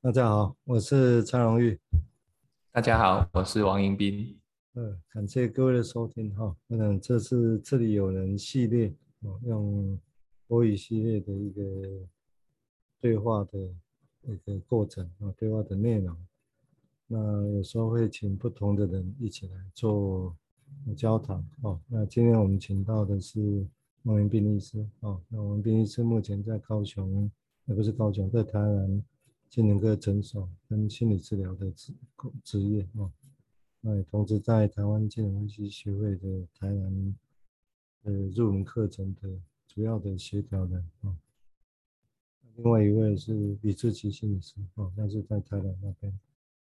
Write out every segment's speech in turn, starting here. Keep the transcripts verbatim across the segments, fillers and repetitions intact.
大家好，我是蔡荣玉。大家好，我是王迎宾。呃，感谢各位的收听哈、哦。我想这是这里有人系列、哦、用多语系列的一个对话的一个过程啊、哦，对话的内容。那有时候会请不同的人一起来做交谈哦。那今天我们请到的是王迎宾医师哦。那王迎宾医师目前在高雄，也不是高雄，在台南。精神科诊所跟心理治疗的职职业哦，那也同时在台湾精神分析学会的台南呃入门课程的主要的协调人哦。另外一位是李志奇心理师哦，那是在台南那边。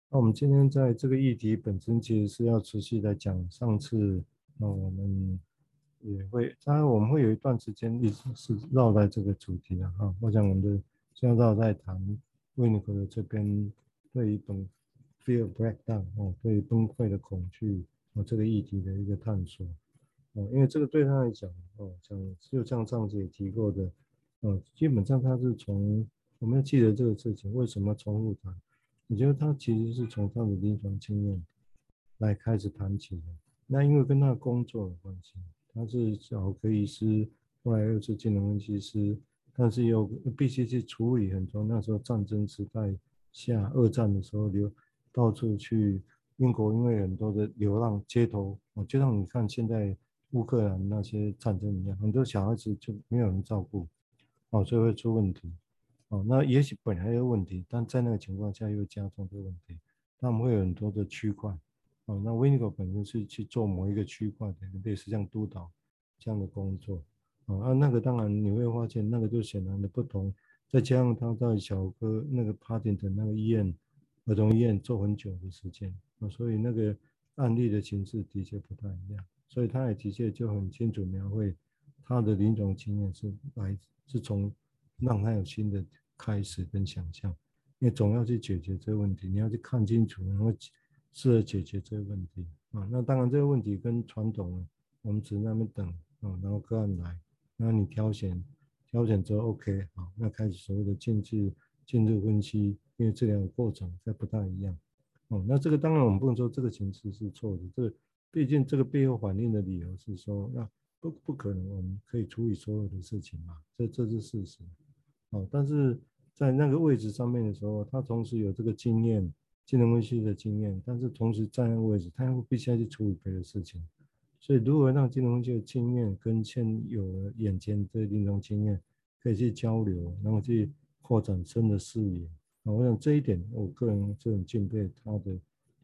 那我们今天在这个议题本身其实是要持续来讲，上次那我们也会，当然我们会有一段时间一直是绕在这个主题啊。哦、我想我们的现在在谈。Winnicott 的这边对于本 fear breakdown 哦，对于崩溃的恐惧哦这个议题的一个探索哦，因为这个对他来讲哦，像就像上次也提过的哦，基本上他是从我们要记得这个事情，为什么重复谈？我觉得他其实是从他的临床经验来开始谈起的。那因为跟他的工作有关系，他是小儿科医师，后来又是精神分析师。但是又必须去处理很多那时候战争时代下二战的时候流到处去英国，因为很多的流浪街头，就像你看现在乌克兰那些战争一样，很多小孩子就没有人照顾，哦，所以会出问题。哦，那也许本来有问题，但在那个情况下又加重这个问题，他们会有很多的区块。哦，那 Winco 本身是去做某一个区块的类似像督导这样的工作。啊，那个当然你会发现，那个就显然的不同。再加上他在小哥那个 Partington 那个医院、儿童医院做很久的时间、啊、所以那个案例的形式的确不太一样。所以他也的确就很清楚描绘他的临床经验是来是从让他有新的开始跟想象，因为总要去解决这个问题，你要去看清楚，然后试着解决这个问题啊。那当然这个问题跟传统我们只在那边等啊，然后个案来。那你挑选，挑选之后 OK 好，那开始所谓的进去进入分析，因为治疗的过程它不大一样。哦，那这个当然我们不能说这个形式是错的，这个毕竟这个背后反映的理由是说，那、啊、不不可能我们可以处理所有的事情嘛，这这是事实。哦，但是在那个位置上面的时候，他同时有这个经验，精神分析的经验，但是同时在那个位置，他又必须要去处理别的事情。所以，如何让精神分析的经验跟现有眼前的临床经验可以去交流，然后去扩展深的视野？我想这一点，我个人就很敬佩他的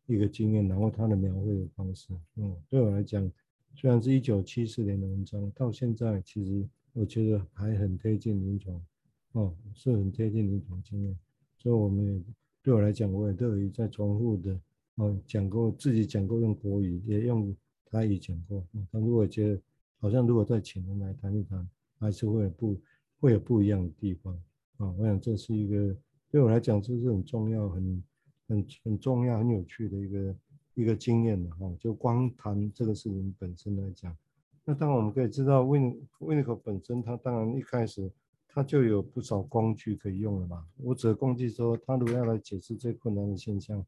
一个经验，然后他的描绘的方式。嗯，对我来讲，虽然是一九七四年的文章，到现在其实我觉得还很贴近临床，哦，是很贴近临床经验。所以，我们也对我来讲，我也乐于在重复的，哦，讲过自己讲过用国语，也用。他也讲过，但如果觉得好像如果再请人来谈一谈，还是会有不会有不一样的地方啊、哦。我想这是一个对我来讲这是很重要、很很很重要、很有趣的一个一个经验的哈、哦。就光谈这个事情本身来讲，那当然我们可以知道 ，Win Winnicott 本身他当然一开始他就有不少工具可以用了嘛。我指的工具说，他如果要来解释最困难的现象，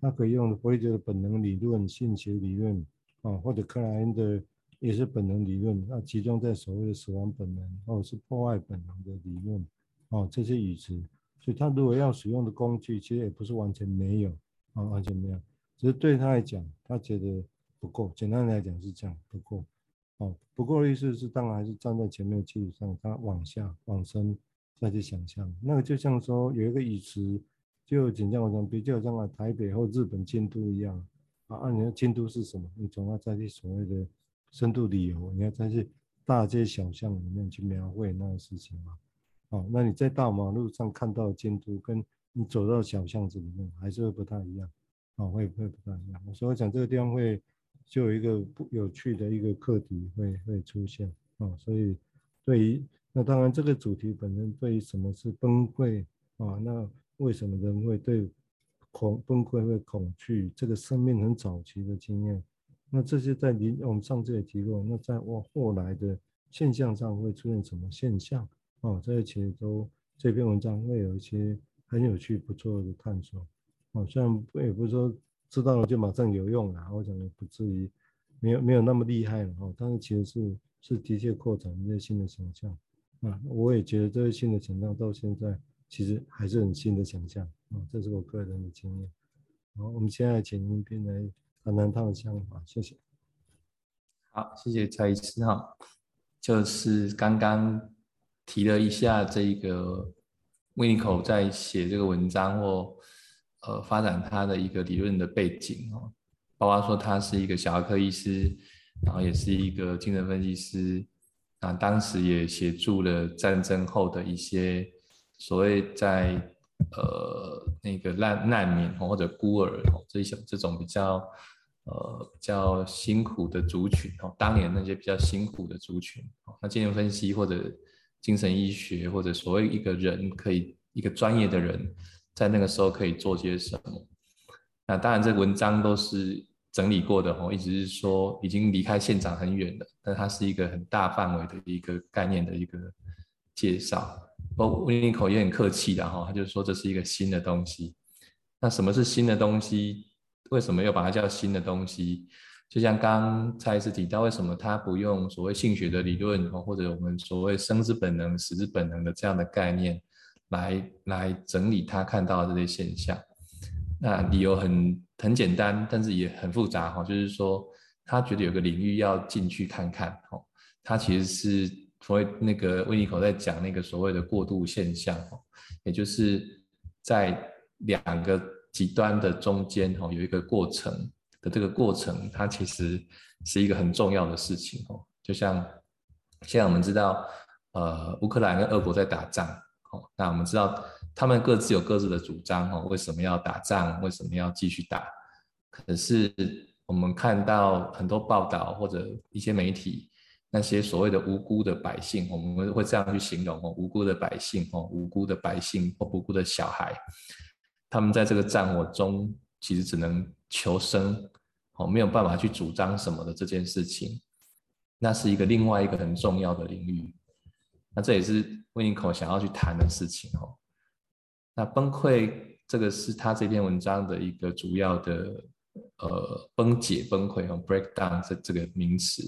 他可以用弗洛伊德的本能理论、性学理论。啊，或者克莱恩的也是本能理论，那、啊、集中在所谓的死亡本能，或者是破坏本能的理论，啊，这些语词，所以他如果要使用的工具，其实也不是完全没有，啊，完全没有，只是对他来讲，他觉得不够。简单来讲是这样，不够，啊，不够的意思是，当然还是站在前面的基础上，他往下、往深再去想象。那个就像说有一个语词，就紧张往上比，就像啊台北或日本京都一样。啊，你的进度是什么？你总要再去所谓的深度理由，你要再去大街小巷里面去描绘那个事情嘛。哦，那你在大马路上看到的进度，跟你走到小巷子里面还是会不太一样。哦，会会不太一样。所以我讲这个地方会就有一个不有趣的一个课题会会出现。哦，所以对于那当然这个主题本身对于什么是崩溃啊、哦，那为什么人会对？恐崩溃会恐惧，这个生命很早期的经验，那这些在临我们上次也提过，那在我后来的现象上会出现什么现象？哦，这些其实都这篇文章会有一些很有趣，不错的探索。好像也不是说知道了就马上有用啊，我想也不至于，没有没有那么厉害了哦。但是其实是是的确扩展一些新的想象啊，我也觉得这些新的想象到现在其实还是很新的想象啊，这是我个人的经验。好，我们现在请迎宾来谈谈他的想法，谢谢。好，谢谢蔡医师哈，就是刚刚提了一下这个 Winnicott 在写这个文章或。呃，发展他的一个理论的背景哦，包括说他是一个小儿科医师，然后也是一个精神分析师，啊，当时也协助了战争后的一些所谓在呃那个难难民或者孤儿哦，这种这种比较呃比较辛苦的族群哦，当年那些比较辛苦的族群哦，那精神分析或者精神医学或者所谓一个人可以一个专业的人。在那个时候可以做些什么？那当然，这文章都是整理过的哦，一直是说已经离开现场很远了，但它是一个很大范围的一个概念的一个介绍。不，温尼口也很客气的哈，他就说这是一个新的东西。那什么是新的东西？为什么又把它叫新的东西？就像刚蔡医师提到，为什么他不用所谓性学的理论或者我们所谓生之本能、死之本能的这样的概念？来来整理他看到的这些现象，那理由很很简单，但是也很复杂哈。就是说，他觉得有个领域要进去看看哦。他其实是所谓那个温尼口在讲那个所谓的过渡现象哦，也就是在两个极端的中间哦，有一个过程的这个过程，它其实是一个很重要的事情哦。就像现在我们知道，呃，乌克兰跟俄国在打仗。那我们知道他们各自有各自的主张哦，为什么要打仗？为什么要继续打？可是我们看到很多报道或者一些媒体，那些所谓的无辜的百姓，我们会这样去形容哦，无辜的百姓哦，无辜的百姓或无辜的小孩，他们在这个战火中其实只能求生哦，没有办法去主张什么的这件事情，那是一个另外一个很重要的领域。那这也是温尼口想要去谈的事情哦。那崩溃这个是他这篇文章的一个主要的呃崩解崩溃哦 breakdown 这这个名词。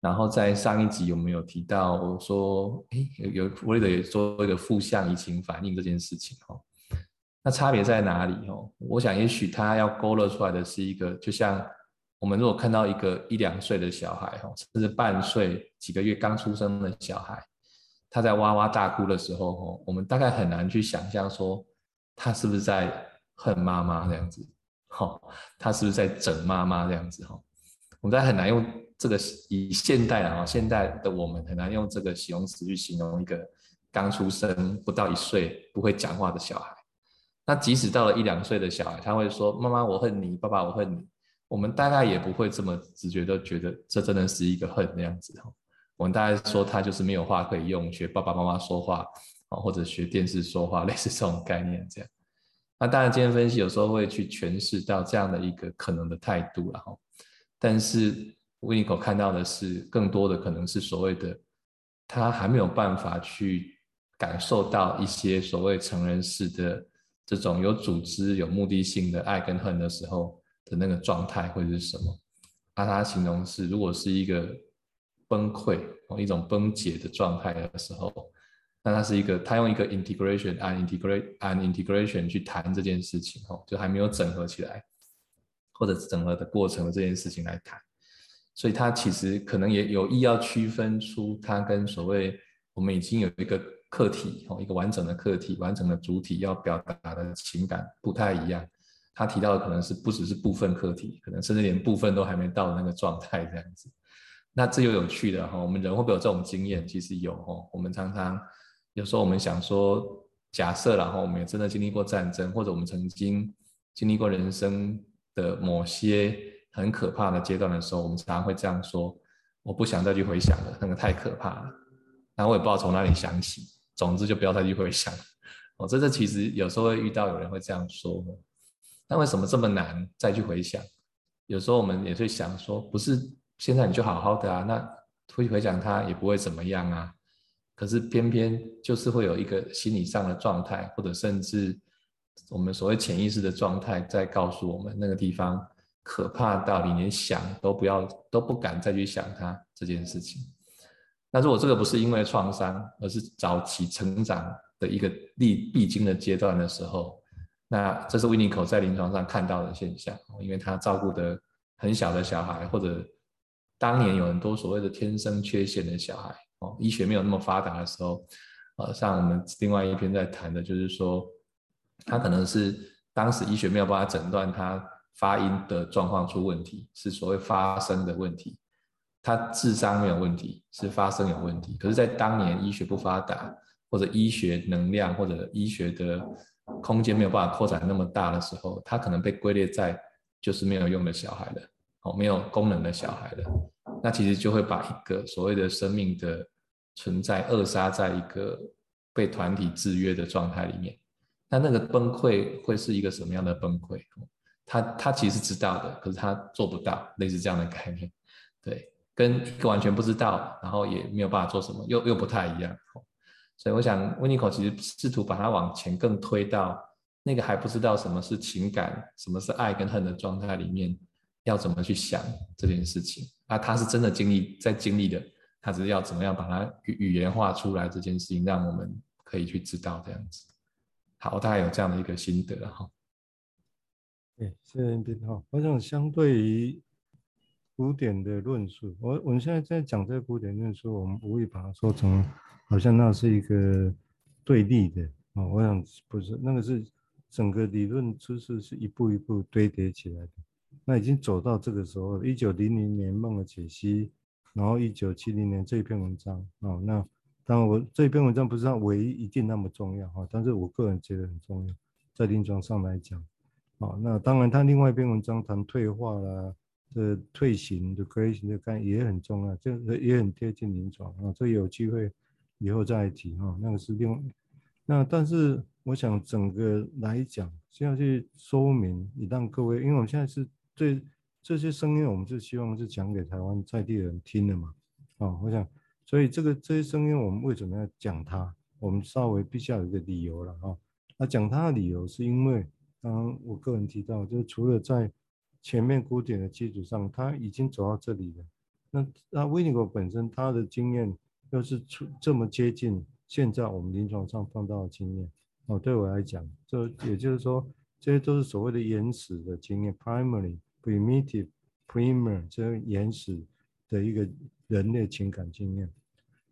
然后在上一集我们有提到，我说诶有弗洛伊德也做一个负向移情反应这件事情哦。那差别在哪里哦？我想也许他要勾勒出来的是一个，就像我们如果看到一个一两岁的小孩哦，甚至半岁几个月刚出生的小孩。他在哇哇大哭的时候，我们大概很难去想象说他是不是在恨妈妈这样子，他是不是在整妈妈这样子。我们大概很难用这个，以现代啊，现代的我们很难用这个形容词去形容一个刚出生不到一岁不会讲话的小孩。那即使到了一两岁的小孩，他会说妈妈我恨你，爸爸我恨你，我们大概也不会这么直觉的觉得这真的是一个恨那样子。我们大概说他就是没有话可以用，学爸爸妈妈说话，或者学电视说话，类似这种概念这样。那当然，精神分析有时候会去诠释到这样的一个可能的态度啦，但是温尼口看到的是更多的可能是所谓的他还没有办法去感受到一些所谓成人式的这种有组织、有目的性的爱跟恨的时候的那个状态会是什么。那他形容是，如果是一个崩溃一种崩解的状态的时候，那它是一个，他用一个 integration and integration and integration 去谈这件事情，就还没有整合起来，或者整合的过程的这件事情来谈。所以他其实可能也有意要区分出他跟所谓我们已经有一个客体，一个完整的客体，完整的主体要表达的情感不太一样。他提到的可能是不只是部分客体，可能甚至连部分都还没到那个状态这样子。那这又有趣的哈，我们人会不会有这种经验？其实有哈，我们常常有时候我们想说，假设啦哈，我们也真的经历过战争，或者我们曾经经历过人生的某些很可怕的阶段的时候，我们常常会这样说：我不想再去回想了，那个太可怕了。那我也不知道从哪里想起，总之就不要再去回想了。哦，这这其实有时候会遇到有人会这样说，那为什么这么难再去回想？有时候我们也会想说，不是。现在你就好好的啊，那回回想他也不会怎么样啊，可是偏偏就是会有一个心理上的状态，或者甚至我们所谓潜意识的状态在告诉我们那个地方可怕到你连想都不要都不敢再去想它这件事情。那如果这个不是因为创伤，而是早期成长的一个必经的阶段的时候，那这是Winnicott在临床上看到的现象。因为他照顾的很小的小孩，或者当年有很多所谓的天生缺陷的小孩，哦，医学没有那么发达的时候，呃，像我们另外一篇在谈的就是说，他可能是当时医学没有办法诊断他发音的状况出问题，是所谓发声的问题，他智商没有问题，是发声有问题。可是在当年医学不发达，或者医学能量或者医学的空间没有办法扩展那么大的时候，他可能被归类在就是没有用的小孩了，哦，没有功能的小孩了。那其实就会把一个所谓的生命的存在扼杀在一个被团体制约的状态里面。那那个崩溃会是一个什么样的崩溃？他他其实知道的，可是他做不到，类似这样的概念。对，跟一个完全不知道，然后也没有办法做什么，又又不太一样。所以我想Winnicott其实试图把它往前更推到那个还不知道什么是情感，什么是爱跟恨的状态里面，要怎么去想这件事情。那他是真的经历在经历的，他只是要怎么样把它语言化出来这件事情，让我们可以去知道这样子。好，大概有这样的一个心得哈。对，谢谢斌浩。我想相对于古典的论述，我我们现在在讲这个古典论述，我们无意把它说成好像那是一个对立的，哦，我想不是，那个是整个理论知识是一步一步堆叠起来的。那已经走到这个时候，一九零零年梦的解析，然后一九七零年这篇文章，哦，那当然我这篇文章不是它唯一一定那么重要，哦，但是我个人觉得很重要，在临床上来讲，哦，那当然他另外一篇文章谈退化啦，这退行的 creation 的概念也很重要，这个也很贴近临床啊，哦，这有机会以后再提哈，哦，那个是另外。那但是我想整个来讲，先要去说明，也让各位，因为我们现在是。对这些声音，我们是希望是讲给台湾在地人听的嘛，哦，我想，所以这个这些声音，我们为什么要讲它？我们稍微必须要有一个理由了啊，哦。那讲它的理由是因为，刚刚我个人提到，就是除了在前面古典的基础上，它已经走到这里了。那那维尼果本身他的经验又是出这么接近现在我们临床上碰到的经验，哦，对我来讲，这也就是说，这些都是所谓的原始的经验 （primary）。primitive primer 这个原始的一个人类情感经验。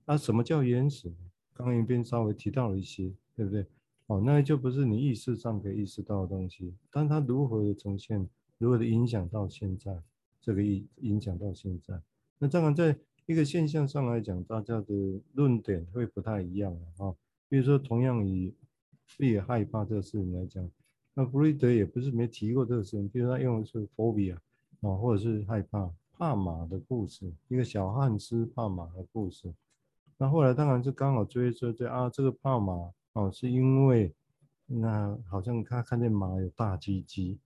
那，啊，什么叫原始？刚刚一边稍微提到了一些，对不对？哦，那就不是你意识上可以意识到的东西，但它如何的呈现，如何的影响到现在，这个影响到现在。那当然在一个现象上来讲，大家的论点会不太一样啊，哦。比如说，同样以被害怕这个事情来讲。那弗洛伊德也不是没提过这个事情，比如他用的是 phobia 啊，或者是害怕怕马的故事，一个小汉斯怕马的故事。那后来当然就刚好追追追啊，这个怕马哦，啊，是因为那好像他看见马有大鸡鸡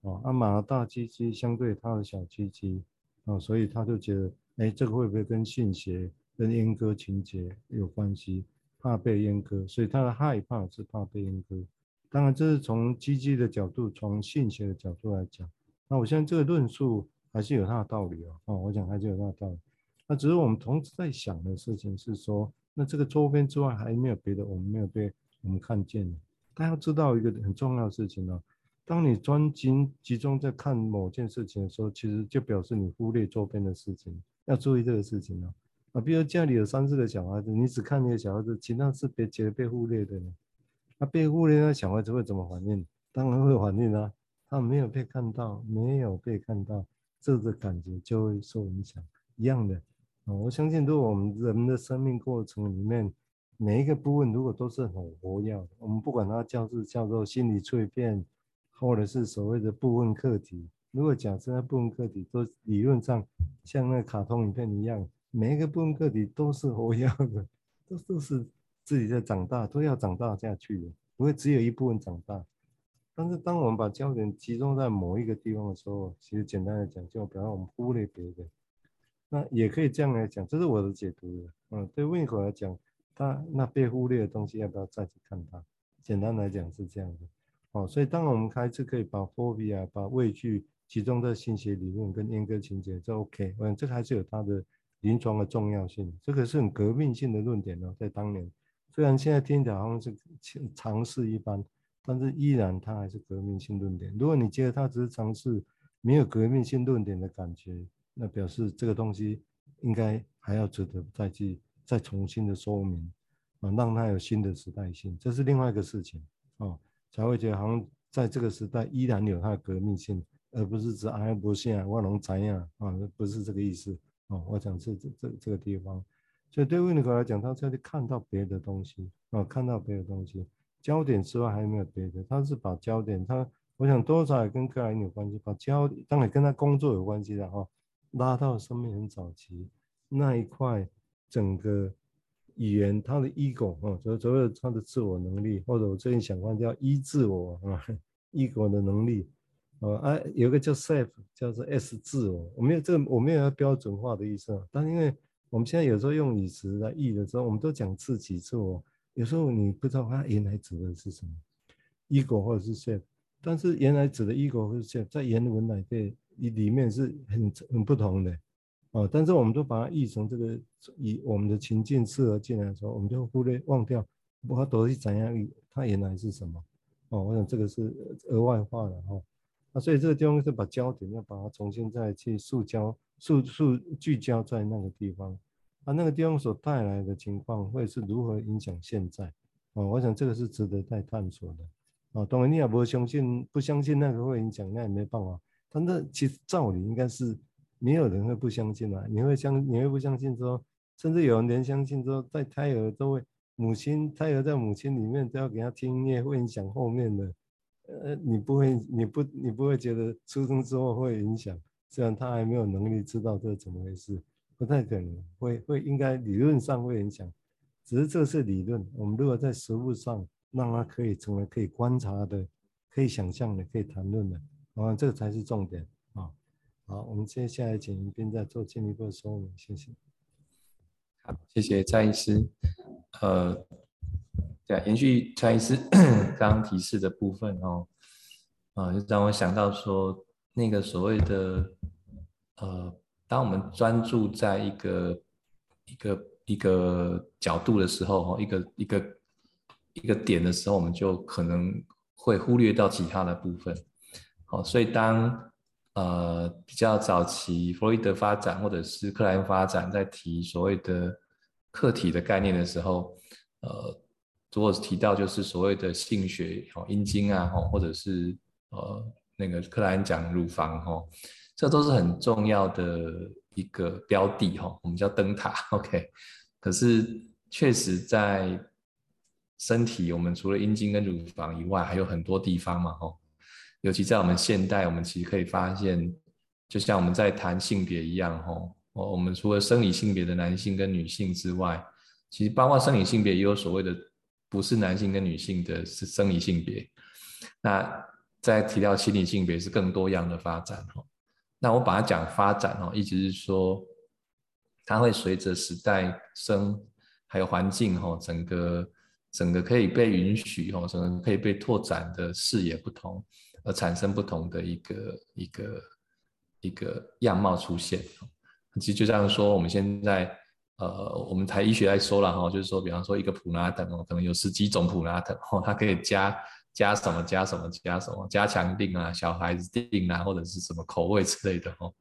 哦，啊，马的大鸡鸡相对他的小鸡鸡哦，所以他就觉得哎，这个会不会跟性邪跟阉割情节有关系？怕被阉割，所以他的害怕是怕被阉割。当然这是从积极的角度，从性学的角度来讲，那我现在这个论述还是有它的道理，哦哦，我想还是有它的道理。那只是我们同时在想的事情是说，那这个周边之外还没有别的我们没有被我们看见的。大家要知道一个很重要的事情，哦，当你专精集中在看某件事情的时候，其实就表示你忽略周边的事情，要注意这个事情，哦，啊，比如家里有三四个小孩子，你只看你的小孩子，其他是别觉得被忽略的呢。他，啊，被忽略，那小孩子会怎么反应？当然会反应啊！他没有被看到，没有被看到，这个感觉就会受影响。一样的，哦，我相信，如果我们人的生命过程里面，每一个部分如果都是很活跃的，我们不管它叫是叫做心理脆片，或者是所谓的部分课题，如果假设那部分课题都理论上像那卡通影片一样，每一个部分课题都是活跃的，都都是。自己在长大，都要长大下去的，不会只有一部分长大。但是当我们把焦点集中在某一个地方的时候，其实简单的讲，就比方我们忽略别的。那也可以这样来讲，这是我的解读的。嗯，对Winco来讲，它那被忽略的东西要不要再去看它？简单来讲是这样的。哦，所以当我们开始可以把 phobia 把畏惧集中在心学理论跟阉割情节，这 OK。我想这个还是有它的临床的重要性，这个是很革命性的论点哦，在当年。虽然现在听起来好像是尝试一般，但是依然它还是革命性论点。如果你觉得它只是尝试，没有革命性论点的感觉，那表示这个东西应该还要值得再去再重新的说明啊，让它有新的时代性，这是另外一个事情哦，才会觉得好像在这个时代依然有它的革命性，而不是只哎不信啊，我拢知呀啊，不是这个意思哦。我讲是这这这个地方。所以对维尼科来讲，他是要去看到别的东西啊，看到别的东西，焦点之外还有没有别的？他是把焦点，他我想多少也跟个人有关系，把焦点当然跟他工作有关系的哈、哦，拉到生命很早期那一块，整个语言他的 ego 啊、哦，所所谓他的自我能力，或者我最近想换叫依自我啊 ，ego 的能力啊，有个叫 self， 叫做 S 自我，我没有这个我没有要标准化的意思啊，但因为我们现在有时候用语词来译的时候，我们都讲自己自我，有时候你不知道它原来指的是什么 ，ego 或者是 self， 但是原来指的 ego 或者 self 在原文来对里面是很很不同的，哦，但是我们都把它译成这个以我们的情境适合进来的时候，我们就忽略忘掉我到底怎样，它原来是什么，哦，我想这个是额外化的哈、哦，那所以这个地方是把焦点要把它重新再去塑胶。数数聚焦在那个地方，啊，那个地方所带来的情况会是如何影响现在？哦，我想这个是值得再探索的。啊，当然你也不相信，不相信那个会影响，那也没办法。但那其实照理应该是没有人会不相信啊。你会相，你会不相信之后，甚至有人连相信之后，在胎儿都会，母亲胎儿在母亲里面都要给他听音乐，会影响后面的。呃，你不会，你不，你不会觉得出生之后会影响。虽然他还没有能力知道这是怎么回事，不太可能，会会应该理论上会影响，只是这是理论。我们如果在实物上让他可以成为可以观察的、可以想象的、可以谈论的，啊，这个才是重点啊！好，我们接下来请迎宾再做进一步的说明，谢谢。好，谢谢蔡医师。呃，对啊，延续蔡医师刚刚提示的部分哦，啊、呃，就让我想到说。那个所谓的，呃，当我们专注在一个一个一个角度的时候，一个一个一个点的时候，我们就可能会忽略到其他的部分。好，所以当呃比较早期弗洛伊德发展或者是克莱因发展在提所谓的客体的概念的时候，呃，如果提到就是所谓的性学哦、阴茎啊，或者是呃。那个克莱因讲乳房哦，这都是很重要的一个标的哦，我们叫灯塔 ，OK。可是确实在身体，我们除了阴茎跟乳房以外，还有很多地方嘛哦。尤其在我们现代，我们其实可以发现，就像我们在谈性别一样哦，我们除了生理性别的男性跟女性之外，其实包括生理性别也有所谓的不是男性跟女性的是生理性别，那。再提到心理性别是更多样的发展哦，那我把它讲发展哦，意思是说，它会随着时代生还有环境哦，整个整个可以被允许哦，整个可以被拓展的视野不同，而产生不同的一个一个一个样貌出现哦。其实就像说我们现在呃，我们台医学来说了哈，就是说，比方说一个普拿疼哦，可能有十几种普拿疼哦，它可以加。加什么加什么加什么加强定啊，小孩子定啊，或者是什么口味之类的哦。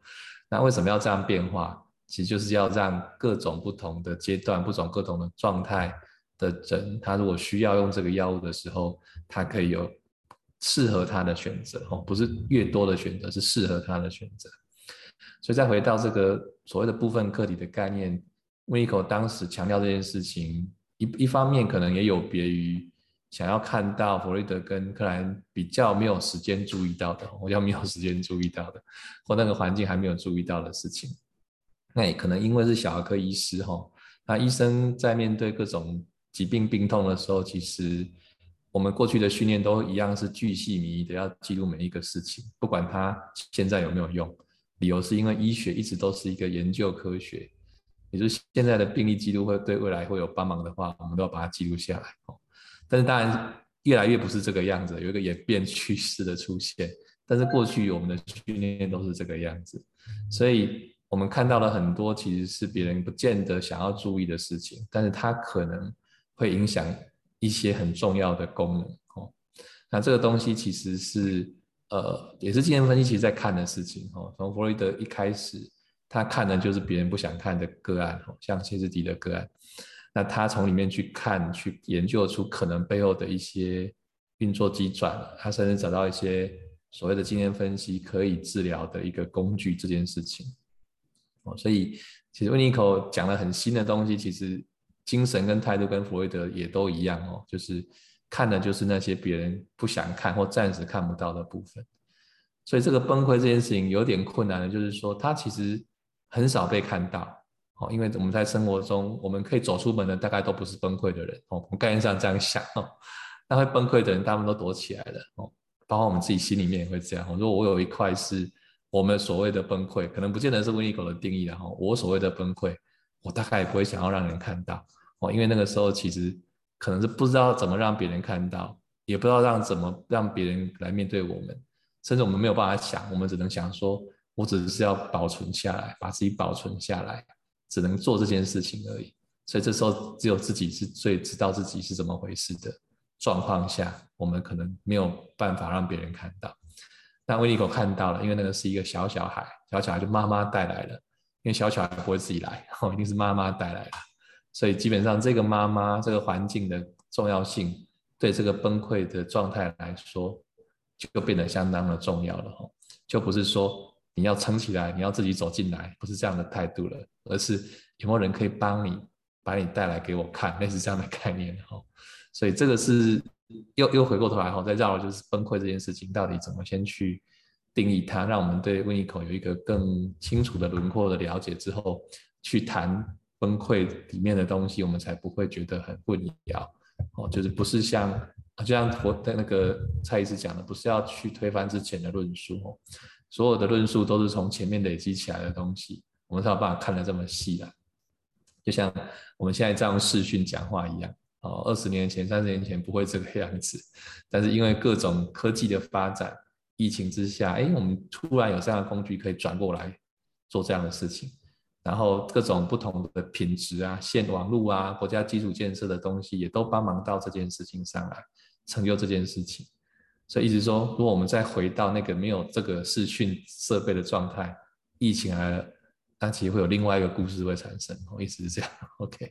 那为什么要这样变化？其实就是要让各种不同的阶段、不同各种的状态的人，他如果需要用这个药物的时候，他可以有适合他的选择哦，不是越多的选择，是适合他的选择。所以再回到这个所谓的部分客体的概念，Winco当时强调这件事情，一一方面可能也有别于。想要看到弗洛伊德跟克莱因比较没有时间注意到的，我要没有时间注意到的，或那个环境还没有注意到的事情，那也可能因为是小儿科医师哈，那医生在面对各种疾病病痛的时候，其实我们过去的训练都一样是巨细靡遗的要记录每一个事情，不管它现在有没有用，理由是因为医学一直都是一个研究科学，也就是现在的病例记录会对未来会有帮忙的话，我们都要把它记录下来。但是当然越来越不是这个样子，有一个演变趋势的出现，但是过去我们的训练都是这个样子，所以我们看到了很多其实是别人不见得想要注意的事情，但是它可能会影响一些很重要的功能。那这个东西其实是呃，也是经验分析其实在看的事情。从弗洛伊德一开始他看的就是别人不想看的个案，像歇斯底的个案，那他从里面去看去研究出可能背后的一些运作机转，他甚至找到一些所谓的经验分析可以治疗的一个工具这件事情。所以其实Winnicott讲了很新的东西，其实精神跟态度跟弗洛伊德也都一样，就是看的就是那些别人不想看或暂时看不到的部分。所以这个崩溃这件事情有点困难的，就是说他其实很少被看到，因为我们在生活中我们可以走出门的大概都不是崩溃的人，我们概念上这样想，那会崩溃的人他们都躲起来了，包括我们自己心里面也会这样。如果我有一块是我们所谓的崩溃，可能不见得是Winnicott的定义啦，我所谓的崩溃我大概也不会想要让人看到，因为那个时候其实可能是不知道怎么让别人看到，也不知道让怎么让别人来面对我们，甚至我们没有办法想，我们只能想说我只是要保存下来，把自己保存下来，只能做这件事情而已。所以这时候只有自己是最知道自己是怎么回事的状况下，我们可能没有办法让别人看到。那威尼狗看到了，因为那个是一个小小孩，小小孩就妈妈带来了，因为小小孩不会自己来，一定是妈妈带来了，所以基本上这个妈妈这个环境的重要性对这个崩溃的状态来说就变得相当的重要了，就不是说你要撑起来，你要自己走进来，不是这样的态度了，而是有没有人可以帮你把你带来给我看，类似这样的概念。所以这个是 又, 又回过头来再绕了，就是崩溃这件事情到底怎么先去定义它，让我们对Winnicott有一个更清楚的轮廓的了解之后，去谈崩溃里面的东西，我们才不会觉得很混淆、哦、就是不是像就像那个蔡医师讲的，不是要去推翻之前的论述、哦、所有的论述都是从前面累积起来的东西，我们才有办法看得这么细啦。就像我们现在在用视讯讲话一样，二十、哦、年前三十年前不会这个样子，但是因为各种科技的发展，疫情之下诶我们突然有这样的工具可以转过来做这样的事情，然后各种不同的品质啊、线网路啊、国家基础建设的东西也都帮忙到这件事情上来，成就这件事情。所以一直说如果我们再回到那个没有这个视讯设备的状态，疫情来了，那其实会有另外一个故事会产生，一直是这样。 OK，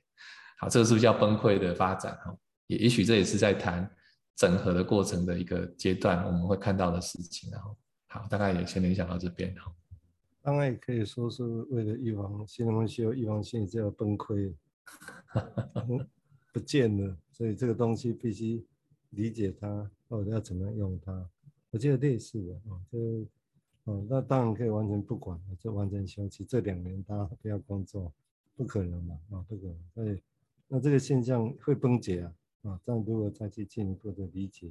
好，这个是不是叫崩溃的发展，也也许这也是在谈整合的过程的一个阶段我们会看到的事情。好，大概也先联想到这边。当然也可以说是为了预防心理分析和预防心理治疗崩溃不见了，所以这个东西必须理解它，或者要怎么样用它。我觉得类似的、哦就哦、那当然可以完全不管，就完全休息，这两年大家不要工作，不可能嘛、哦、不可能。所以那这个现象会崩解啊、哦、但如果再去进一步的理解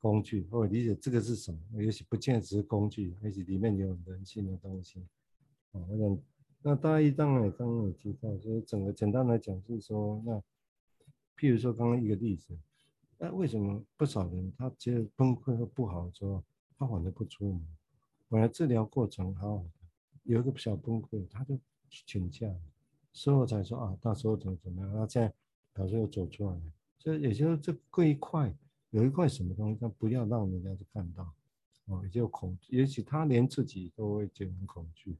工具，或者理解这个是什么，也许不见得只是工具，也许里面有人性的东西、哦、我想那大一当然也刚刚有提到，所以整个简单来讲是说，那譬如说刚刚一个例子，那为什么不少人他觉得崩溃或不好的时候他反而不出门，本来治疗过程好好的，有一个小崩溃他就请假，事后才说啊那时候怎么怎么样，他现在表示又走出来，所以也就是这这一块有一块什么东西，不要让人家去看到，哦，也就恐惧，也许他连自己都会觉得很恐惧，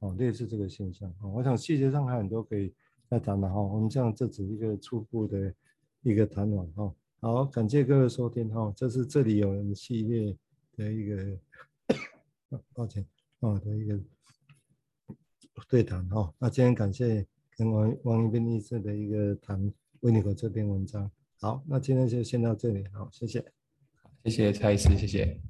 哦，类似这个现象，哦，我想细节上还很多可以再谈的哈、哦。我们这样这只是一个初步的一个谈法哈。好，感谢各位收听哈、哦，这是这里有人系列的一个，抱歉，哦的一个对谈哈、哦。那今天感谢跟王王一斌医师的一个谈Winnicott这篇文章。好，那今天就先到这里。好，谢谢，谢谢蔡医师，谢谢。